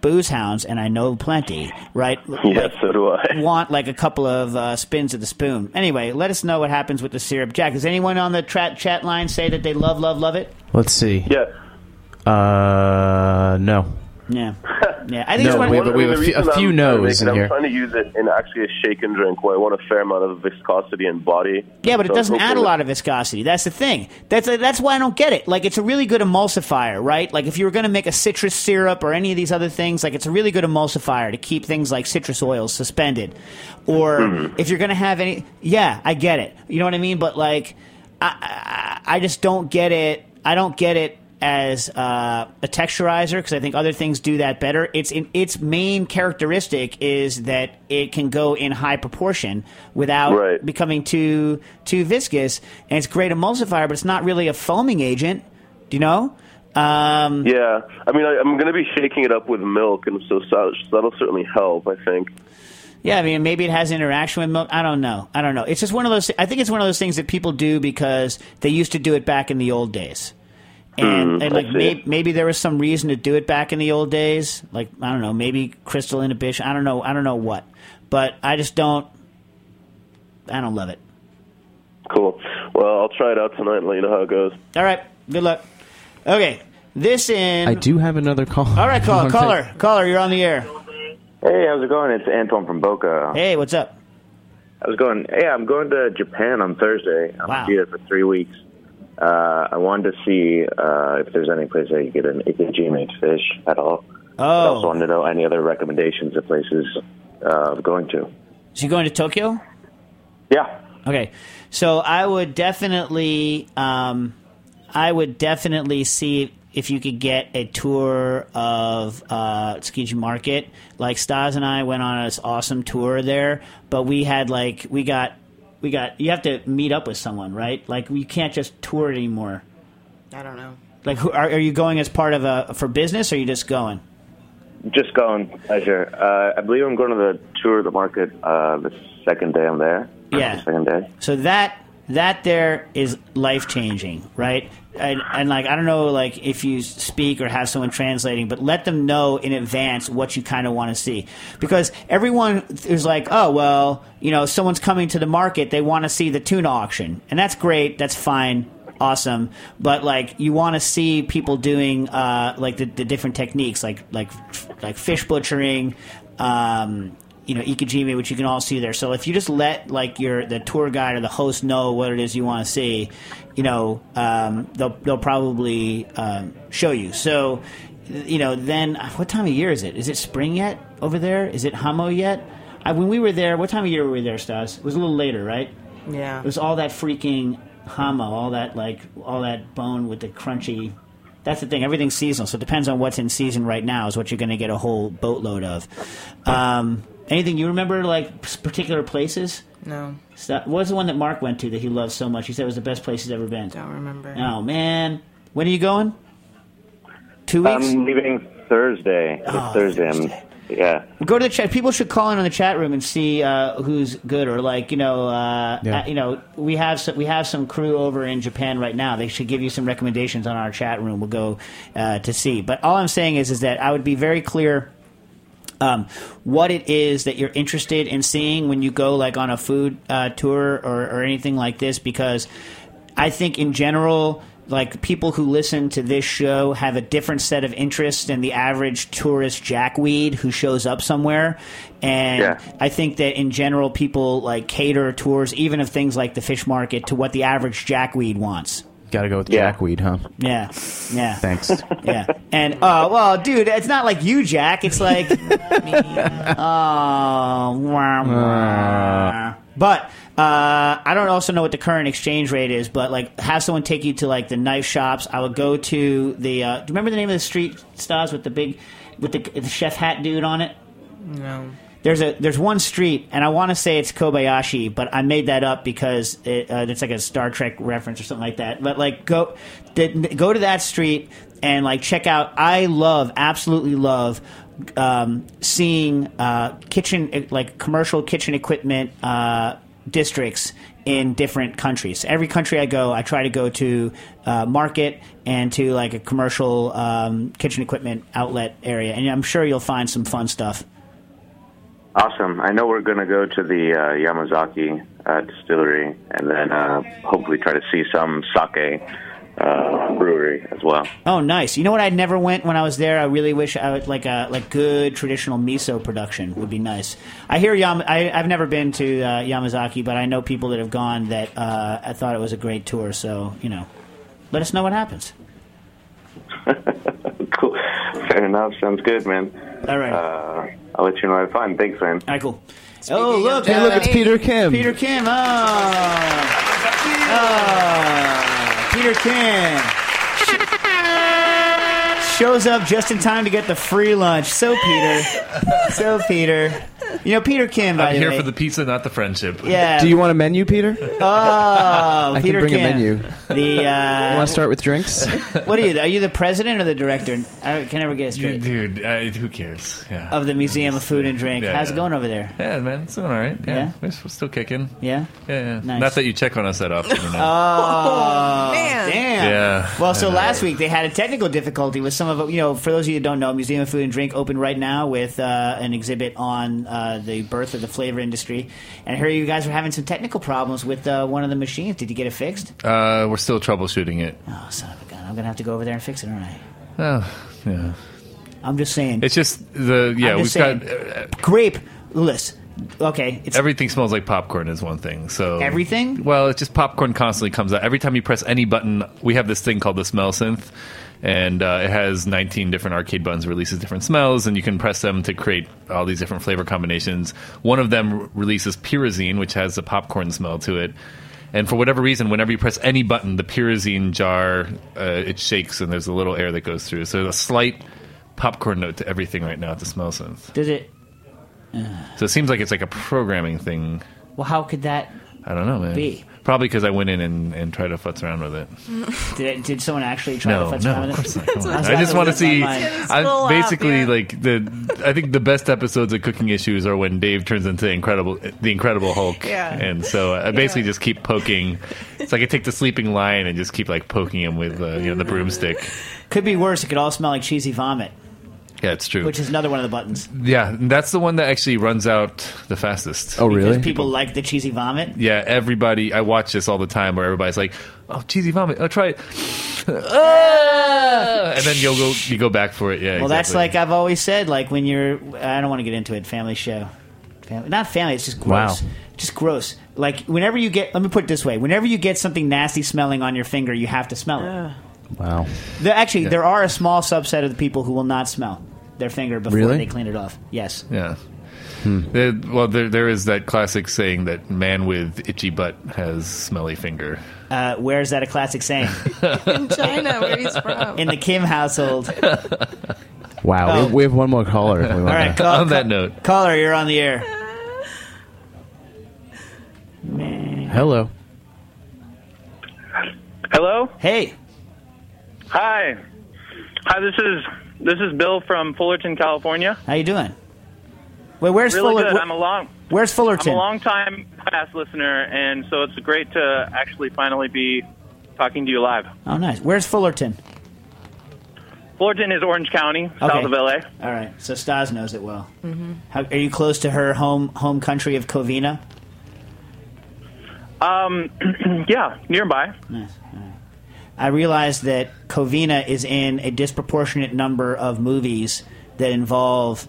booze hounds, and I know plenty, right? Yes, so do I. Want like a couple of spins of the spoon. Anyway, let us know what happens with the syrup. Jack, does anyone on the chat line say that they love it? Let's see. Yeah. No. Yeah. Yeah. I think no, we have a few no's in here. I'm trying to use it in actually a shaken drink where I want a fair amount of viscosity and body. Yeah, but it doesn't add a lot of viscosity. That's the thing. That's why I don't get it. Like, it's a really good emulsifier, right? Like, if you were going to make a citrus syrup or any of these other things, like, it's a really good emulsifier to keep things like citrus oils suspended. Or if you're going to have any... Yeah, I get it. You know what I mean? But, like, I just don't get it. I don't get it as a texturizer, because I think other things do that better. Its main characteristic is that it can go in high proportion without becoming too viscous, and it's a great emulsifier, but it's not really a foaming agent. Do you know? Yeah. I mean, I'm going to be shaking it up with milk, and so that'll certainly help, I think. Yeah, I mean, maybe it has interaction with milk. I don't know. It's just one of those... I think it's one of those things that people do because they used to do it back in the old days. And like maybe there was some reason to do it back in the old days. Like, I don't know, maybe crystal inhibition. I don't know what. But I just don't. I don't love it. Cool. Well, I'll try it out tonight and let you know how it goes. All right. Good luck. Okay. this in... I do have another call. All right, caller. Caller, you're on the air. Hey, how's it going? It's Antoine from Boca. Hey, what's up? I'm going to Japan on Thursday. I'm going to be there for 3 weeks. I wanted to see if there's any place that you get an Ikijiman fish at all. Oh. I also wanted to know any other recommendations of places I'm going to. So you're going to Tokyo? Yeah. Okay. So I would definitely see if you could get a tour of Tsukiji Market. Like Stas and I went on this awesome tour there, but you have to meet up with someone, right? Like, you can't just tour it anymore. I don't know. Like, are you going as part of for business, or are you just going? Just going, pleasure. I believe I'm going to the tour of the market the second day I'm there. Yeah. The second day. So that there is life-changing, right? And like, I don't know, like, if you speak or have someone translating, but let them know in advance what you kind of want to see, because everyone is like, oh, well, you know, someone's coming to the market, they want to see the tuna auction, and that's great, that's fine, awesome, but like, you want to see people doing like the different techniques, like fish butchering, you know, Ikijimi, which you can all see there. So if you just let like the tour guide or the host know what it is you want to see, you know, they'll probably show you. So, you know, then what time of year is it? Is it spring yet over there? Is it Hamo yet? When we were there, what time of year were we there, Stas? It was a little later, right? Yeah. It was all that freaking Hamo, all that bone with the crunchy. That's the thing. Everything's seasonal, so it depends on what's in season right now is what you're going to get a whole boatload of. Anything you remember, like, particular places? No. What was the one that Mark went to that he loved so much? He said it was the best place he's ever been. Don't remember. Oh, man. When are you going? 2 weeks? I'm leaving Thursday. Thursday. Yeah. Go to the chat. People should call in on the chat room and see who's good, or like, you know, you know, we have some crew over in Japan right now. They should give you some recommendations on our chat room. We'll go to see. But all I'm saying is that I would be very clear what it is that you're interested in seeing when you go like on a food tour or anything like this, because I think in general, like, people who listen to this show have a different set of interests than the average tourist jackweed who shows up somewhere. And yeah. I think that in general, people like cater tours, even of things like the fish market, to what the average jackweed wants. Got to go with jackweed, huh? Yeah. Yeah. Thanks. Yeah. And, well, dude, it's not like you, Jack. It's like, But I don't also know what the current exchange rate is, but, like, have someone take you to, like, the knife shops. I would go to the – do you remember the name of the street, Stas, with the big – with the chef hat dude on it? No. There's one street, and I want to say it's Kobayashi, but I made that up because it's like a Star Trek reference or something like that. But like go to that street and like check out. I absolutely love seeing kitchen, like commercial kitchen equipment districts in different countries. Every country I go, I try to go to market and to like a commercial kitchen equipment outlet area, and I'm sure you'll find some fun stuff. Awesome. I know we're going to go to the Yamazaki distillery, and then hopefully try to see some sake brewery as well. Oh, nice. You know what? I never went when I was there. I really wish I would, like good traditional miso production would be nice. I hear I've never been to Yamazaki, but I know people that have gone that I thought it was a great tour. So, you know, let us know what happens. Cool. Fair enough. Sounds good, man. All right. I'll let you know have fun. Thanks, man. All right, cool. Speaking look, it's Peter Kim. Peter Kim. Oh. Peter Kim. Shows up just in time to get the free lunch. So, Peter. You know, Peter Kim, by the way. I'm here for the pizza, not the friendship. Yeah. Do you want a menu, Peter? Oh, I Peter Kim. I can bring a menu. You want to start with drinks? What are you? Are you the president or the director? I can never get it straight. Dude, who cares? Yeah. Of the Museum of Food and Drink. Yeah, How's it going over there? Yeah, man. It's doing all right. Yeah. We're still kicking. Yeah? Yeah. Nice. Not that you check on us that often. Oh, man. Damn. Yeah. Well, so last week they had a technical difficulty with some of, you know, for those of you who don't know, Museum of Food and Drink open right now with an exhibit on the birth of the flavor industry, and I heard you guys were having some technical problems with one of the machines. Did you get it fixed? We're still troubleshooting it. Oh, son of a gun. I'm going to have to go over there and fix it, aren't I? Yeah. I'm just saying. It's just the we've got grape list. Okay. Everything smells like popcorn is one thing. So everything? Well, it's just popcorn constantly comes out. Every time you press any button, we have this thing called the smell synth, and it has 19 different arcade buttons, releases different smells, and you can press them to create all these different flavor combinations. One of them releases pyrazine, which has a popcorn smell to it. And for whatever reason, whenever you press any button, the pyrazine jar, it shakes, and there's a little air that goes through. So there's a slight popcorn note to everything right now at the smell synth. Does it... So it seems like it's like a programming thing. Well, how could that I don't know, man. Be? Probably because I went in and tried to futz around with it. Did someone actually try to futz around with it? No, of course not. I just want to see... I think the best episodes of Cooking Issues are when Dave turns into the Incredible Hulk. Yeah. And so I basically just keep poking. It's like I take the sleeping lion and just keep like poking him with the broomstick. Could be worse. It could all smell like cheesy vomit. Yeah, it's true. Which is another one of the buttons. Yeah, that's the one that actually runs out the fastest. Oh, really? Because people like the cheesy vomit? Yeah, everybody... I watch this all the time where everybody's like, oh, cheesy vomit. Oh, try it. Ah! And then you go back for it. Yeah. Well, That's like I've always said, like when you're... I don't want to get into it. Family show. Not family. It's just gross. Wow. Just gross. Like whenever you get... Let me put it this way. Whenever you get something nasty smelling on your finger, you have to smell it. Wow. There are a small subset of the people who will not smell their finger before they clean it off. Yes. Yeah. There is that classic saying that man with itchy butt has smelly finger. Where is that a classic saying? In China, where he's from. In the Kim household. Wow. We have one more caller. All right. On that note. Caller, you're on the air. Hello. Hello? Hey. Hi. Hi, this is Bill from Fullerton, California. How you doing? Wait, where's Fullerton? Where's Fullerton? I'm a long-time past listener, and so it's great to actually finally be talking to you live. Oh, nice. Where's Fullerton? Fullerton is Orange County, south of L.A. All right. So Stas knows it well. Mm-hmm. Are you close to her home country of Covina? Yeah, nearby. Nice. All right. I realized that Covina is in a disproportionate number of movies that involve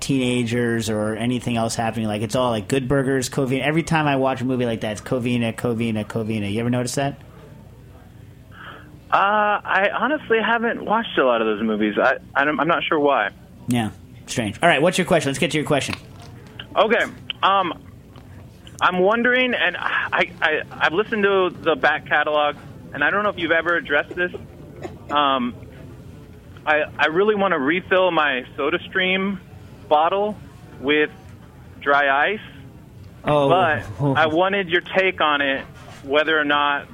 teenagers or anything else happening. Like it's all like Good Burgers, Covina. Every time I watch a movie like that, it's Covina, Covina, Covina. You ever notice that? I honestly haven't watched a lot of those movies. I'm not sure why. Yeah, strange. All right, what's your question? Let's get to your question. Okay. I'm wondering, and I've listened to the back catalog. And I don't know if you've ever addressed this. I really want to refill my SodaStream bottle with dry ice. But I wanted your take on it, whether or not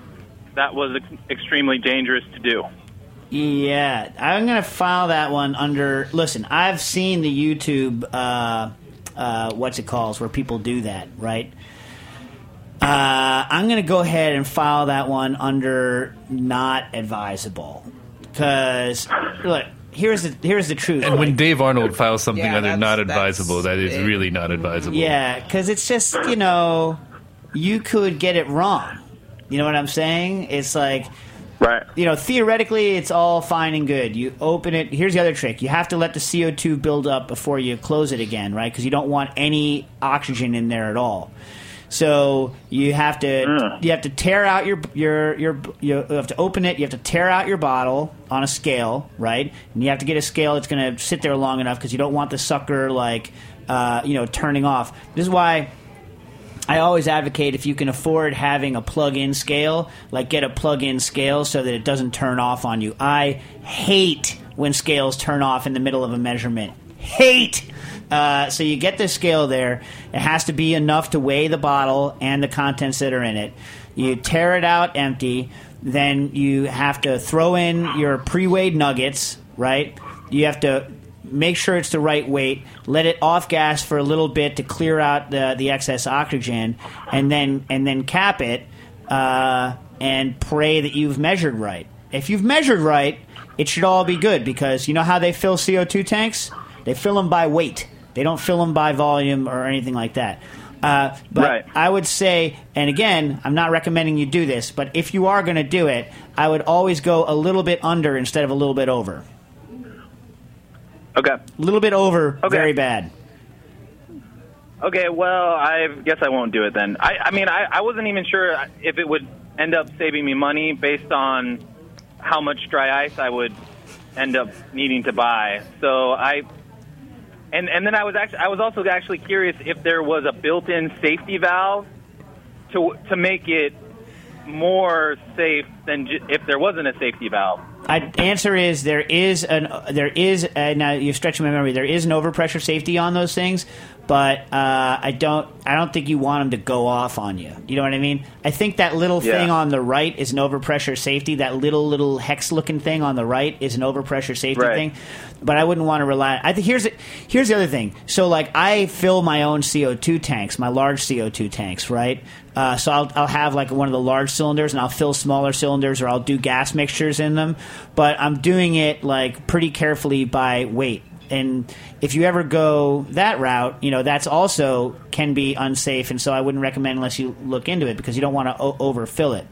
that was extremely dangerous to do. Yeah, I'm going to file that one under... Listen, I've seen the YouTube, where people do that, right? I'm going to go ahead and file that one under not advisable because, look, here's the truth. And when Dave Arnold files something under not advisable, that is really not advisable. Yeah, because it's just, you could get it wrong. You know what I'm saying? It's like, right. Theoretically, it's all fine and good. You open it. Here's the other trick. You have to let the CO2 build up before you close it again, right? Because you don't want any oxygen in there at all. So you have to tear out your you have to open it. You have to tear out your bottle on a scale, right? And you have to get a scale that's going to sit there long enough because you don't want the sucker turning off. This is why I always advocate if you can afford having a plug-in scale, like get a plug-in scale so that it doesn't turn off on you. I hate when scales turn off in the middle of a measurement. Hate. So you get the scale there. It has to be enough to weigh the bottle and the contents that are in it. You tear it out empty. Then you have to throw in your pre-weighed nuggets, right? You have to make sure it's the right weight. Let it off-gas for a little bit to clear out the excess oxygen. And then cap it and pray that you've measured right. If you've measured right, it should all be good because you know how they fill CO2 tanks? They fill them by weight. They don't fill them by volume or anything like that. But right. I would say, and again, I'm not recommending you do this, but if you are going to do it, I would always go a little bit under instead of a little bit over. Okay. A little bit over, okay. Very bad. Okay, well, I guess I won't do it then. I mean, I wasn't even sure if it would end up saving me money based on how much dry ice I would end up needing to buy. So and then I was also actually curious if there was a built-in safety valve to make it more safe than if there wasn't a safety valve. Answer is there is now you've stretched my memory. There is an overpressure safety on those things, but I don't think you want them to go off on you. You know what I mean? I think that little thing on the right is an overpressure safety. That little hex looking thing on the right is an overpressure safety thing. But I wouldn't want to rely. I think here's the other thing. So like I fill my own CO2 tanks, my large CO2 tanks, right? So I'll have like one of the large cylinders and I'll fill smaller cylinders or I'll do gas mixtures in them. But I'm doing it like pretty carefully by weight. And if you ever go that route, you know, that's also can be unsafe. And so I wouldn't recommend unless you look into it because you don't want to overfill it.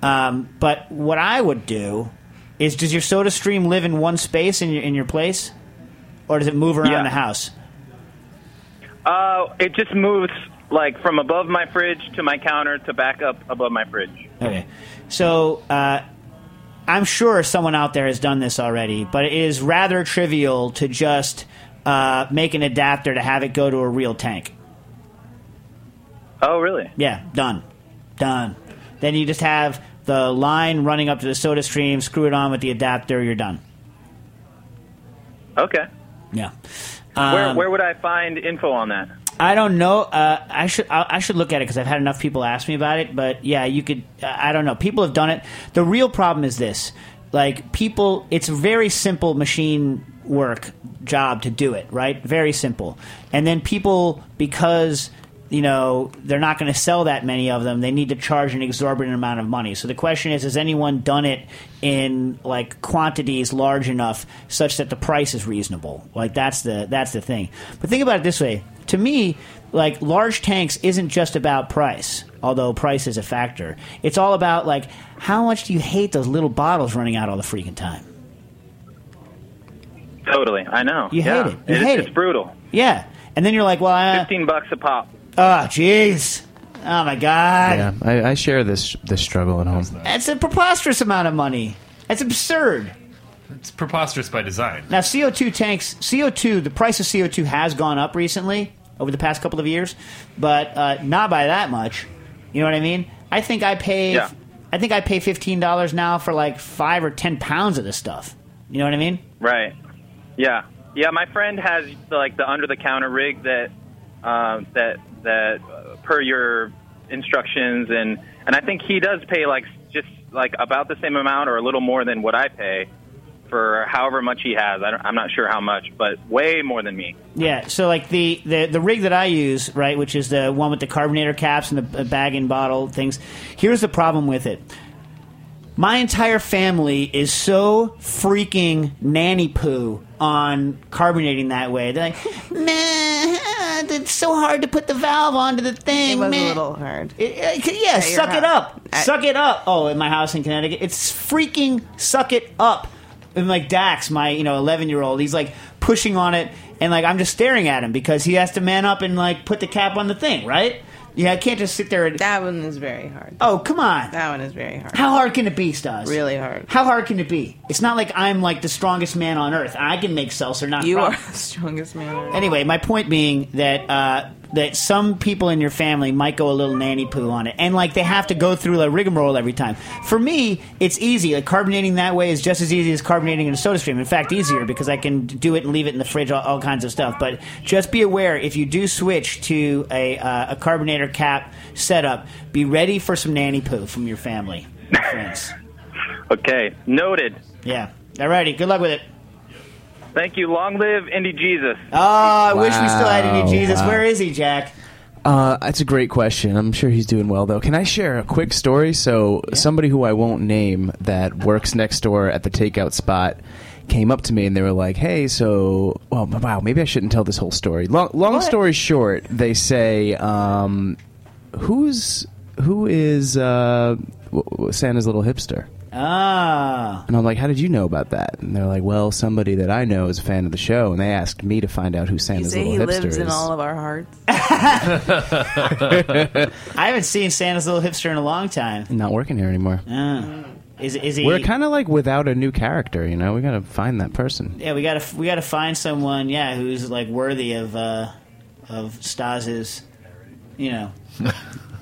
But what I would do is, does your SodaStream live in one space in your place? Or does it move around the house? It just moves like from above my fridge to my counter to back up above my fridge. Okay. So, I'm sure someone out there has done this already, but it is rather trivial to just make an adapter to have it go to a real tank. Oh, really? Yeah, done. Then you just have the line running up to the SodaStream, screw it on with the adapter, you're done. Okay. Yeah. Where would I find info on that? I don't know. I should look at it because I've had enough people ask me about it. But yeah, you could. I don't know. People have done it. The real problem is this: like people, it's a very simple machine work job to do it, right? Very simple. And then people, because you know they're not going to sell that many of them, they need to charge an exorbitant amount of money. So the question is: has anyone done it in like quantities large enough such that the price is reasonable? Like that's the thing. But think about it this way. To me, like large tanks isn't just about price, although price is a factor. It's all about like how much do you hate those little bottles running out all the freaking time? Totally, I know. You hate it. It's brutal. Yeah, and then you're like, well, $15 a pop. Oh, jeez. Oh my God. Yeah, I share this struggle at home. That's a preposterous amount of money. That's absurd. It's preposterous by design. Now, CO2 tanks, the price of CO2 has gone up recently over the past couple of years, but not by that much. You know what I mean? I think I pay $15 now for like 5 or 10 pounds of this stuff. You know what I mean? Right. Yeah. Yeah, my friend has like the under-the-counter rig that per your instructions, and I think he does pay like just like about the same amount or a little more than what I pay. For however much he has. I'm not sure how much, but way more than me. Yeah, so like the rig that I use, right, which is the one with the carbonator caps and the bag and bottle things, here's the problem with it. My entire family is so freaking nanny-poo on carbonating that way. They're like, man, it's so hard to put the valve onto the thing. It was a little hard. Suck it up. Suck it up. Oh, in my house in Connecticut, it's freaking suck it up. And like Dax, my 11-year-old, he's like pushing on it, and like I'm just staring at him because he has to man up and like put the cap on the thing, right? Yeah, I can't just sit there. That one is very hard. Oh, come on. That one is very hard. How hard can it be, Stas? Really hard. How hard can it be? It's not like I'm like the strongest man on earth. I can make seltzer, not you problems. Are the strongest man on earth. Anyway, my point being that that some people in your family might go a little nanny poo on it, and like they have to go through a rigmarole every time. For me, it's easy. Like carbonating that way is just as easy as carbonating in a SodaStream. In fact, easier because I can do it and leave it in the fridge, all kinds of stuff. But just be aware if you do switch to a carbonator cap setup, be ready for some nanny poo from your family, friends. Okay, noted. Yeah. Alrighty, good luck with it. Thank you. Long live Indie Jesus. Oh, I wish we still had Indie Jesus. Wow. Where is he, Jack? That's a great question. I'm sure he's doing well, though. Can I share a quick story? So somebody who I won't name that works next door at the takeout spot came up to me and they were like, hey, so, well, wow, maybe I shouldn't tell this whole story. Long story short, they say, who is Santa's little hipster? Ah. And I'm like, how did you know about that? And they're like, well, somebody that I know is a fan of the show, and they asked me to find out who Santa's little hipster is. He lives in all of our hearts. I haven't seen Santa's little hipster in a long time. Not working here anymore. Is he? We're kind of like without a new character, you know. We got to find that person. Yeah, we got to find someone. Yeah, who's like worthy of Stas's, you know,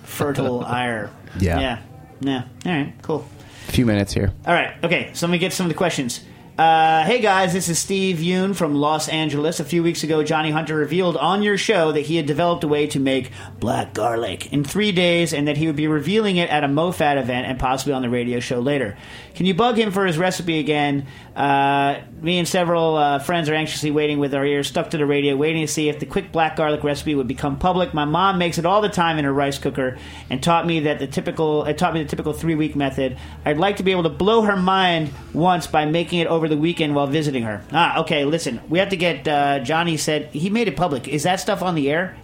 fertile ire. Yeah. All right. Cool. A few minutes here. All right. Okay. So let me get some of the questions. Hey guys, this is Steve Yoon from Los Angeles. A few weeks ago, Johnny Hunter revealed on your show that he had developed a way to make black garlic in 3 days and that he would be revealing it at a MoFat event and possibly on the radio show later. Can you bug him for his recipe again? Me and several friends are anxiously waiting with our ears stuck to the radio, waiting to see if the quick black garlic recipe would become public. My mom makes it all the time in her rice cooker and taught me the typical 3-week method. I'd like to be able to blow her mind once by making it over the weekend while visiting her. Okay, listen. We have to get Johnny said he made it public. Is that stuff on the air?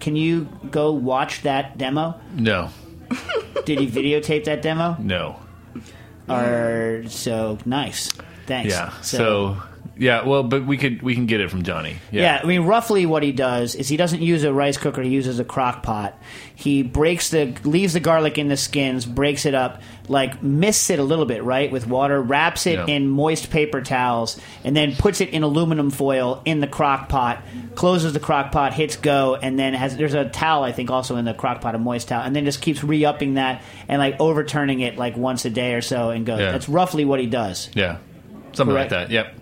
Can you go watch that demo? No. Did he videotape that demo? No. Or so nice. Thanks. Yeah. So, well, but we can get it from Johnny. Yeah. I mean, roughly what he does is he doesn't use a rice cooker, he uses a crock pot. He leaves the garlic in the skins, breaks it up, like mists it a little bit, right, with water, wraps it in moist paper towels, and then puts it in aluminum foil in the crock pot, closes the crock pot, hits go, and then there's a towel, I think, also in the crock pot, a moist towel, and then just keeps re-upping that and like overturning it like once a day or so and goes. Yeah. That's roughly what he does. Yeah. Something correct? Like that, yep.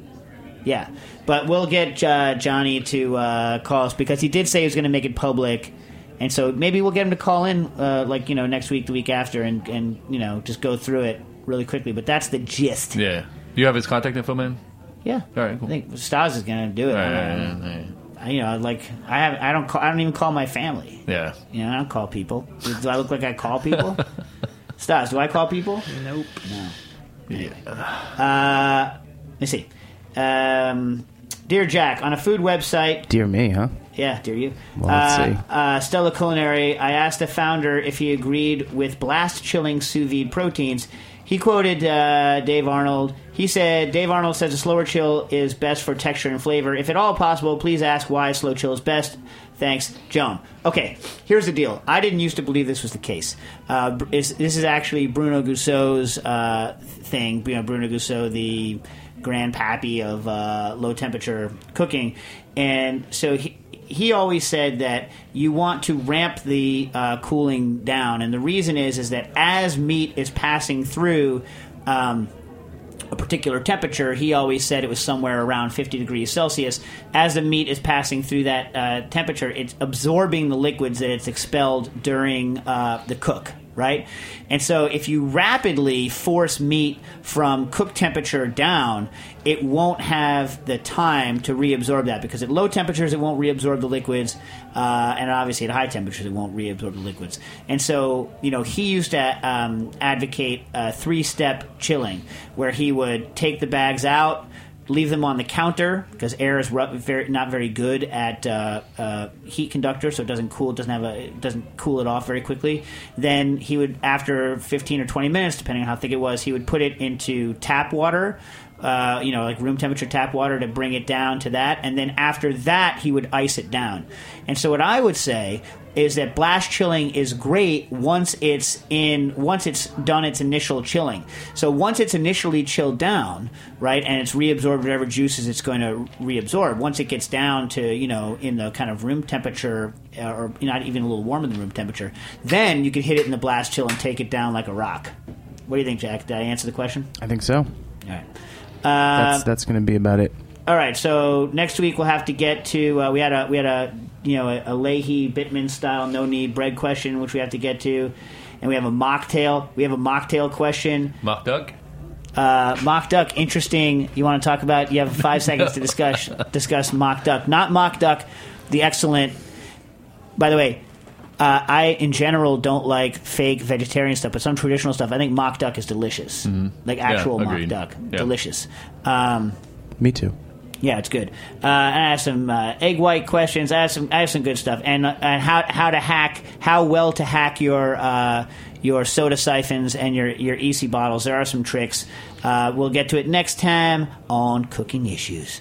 Yeah, but we'll get Johnny to call us because he did say he was going to make it public, and so maybe we'll get him to call in, next week, the week after, and you know, just go through it really quickly. But that's the gist. Yeah, you have his contact info, man. Yeah, all right. Cool. I think Stas is going to do it. All right. You know, like I don't even call my family. Yeah, you know, I don't call people. Do I look like I call people? Stas, do I call people? Nope. No. Anyway. Yeah. Let me see. Dear Jack, on a food website... Dear me, huh? Yeah, dear you. Well, let's see. Stella Culinary, I asked the founder if he agreed with blast-chilling sous vide proteins. He quoted Dave Arnold. He said, Dave Arnold says a slower chill is best for texture and flavor. If at all possible, please ask why slow chill is best. Thanks, Joan. Okay, here's the deal. I didn't used to believe this was the case. This is actually Bruno Gusseau's thing. You know, Bruno Gusseau, the... grandpappy of low temperature cooking, and so he always said that you want to ramp the cooling down, and the reason is that as meat is passing through a particular temperature, he always said it was somewhere around 50 degrees Celsius. As the meat is passing through that temperature, it's absorbing the liquids that it's expelled during the cook. Right? And so if you rapidly force meat from cook temperature down, it won't have the time to reabsorb that, because at low temperatures it won't reabsorb the liquids, and obviously at high temperatures it won't reabsorb the liquids. And so, you know, he used to advocate three-step chilling, where he would take the bags out, leave them on the counter, because air is not very good at heat conductor, so it doesn't cool. It doesn't cool it off very quickly. Then he would, after 15 or 20 minutes, depending on how thick it was, he would put it into tap water, like room temperature tap water, to bring it down to that. And then after that, he would ice it down. And so what I would say is that blast chilling is great once it's done its initial chilling. So once it's initially chilled down, right, and it's reabsorbed whatever juices it's going to reabsorb, once it gets down to, you know, in the kind of room temperature, or not even a little warmer than room temperature, then you can hit it in the blast chill and take it down like a rock. What do you think, Jack? Did I answer the question? I think so. All right. That's going to be about it. All right, so next week we'll have to get to we had a you know, a Leahy Bittman style no need bread question, which we have to get to, and we have a mocktail. We have a mocktail question. Mock duck. Mock duck, interesting. You want to talk about? You have 5 seconds to discuss mock duck, not mock duck. The excellent. By the way, I in general don't like fake vegetarian stuff, but some traditional stuff. I think mock duck is delicious, like actual mock duck, delicious. Me too. Yeah, it's good. And I asked some egg white questions. I asked some good stuff, and how well to hack your soda siphons and your EC bottles. There are some tricks. We'll get to it next time on Cooking Issues.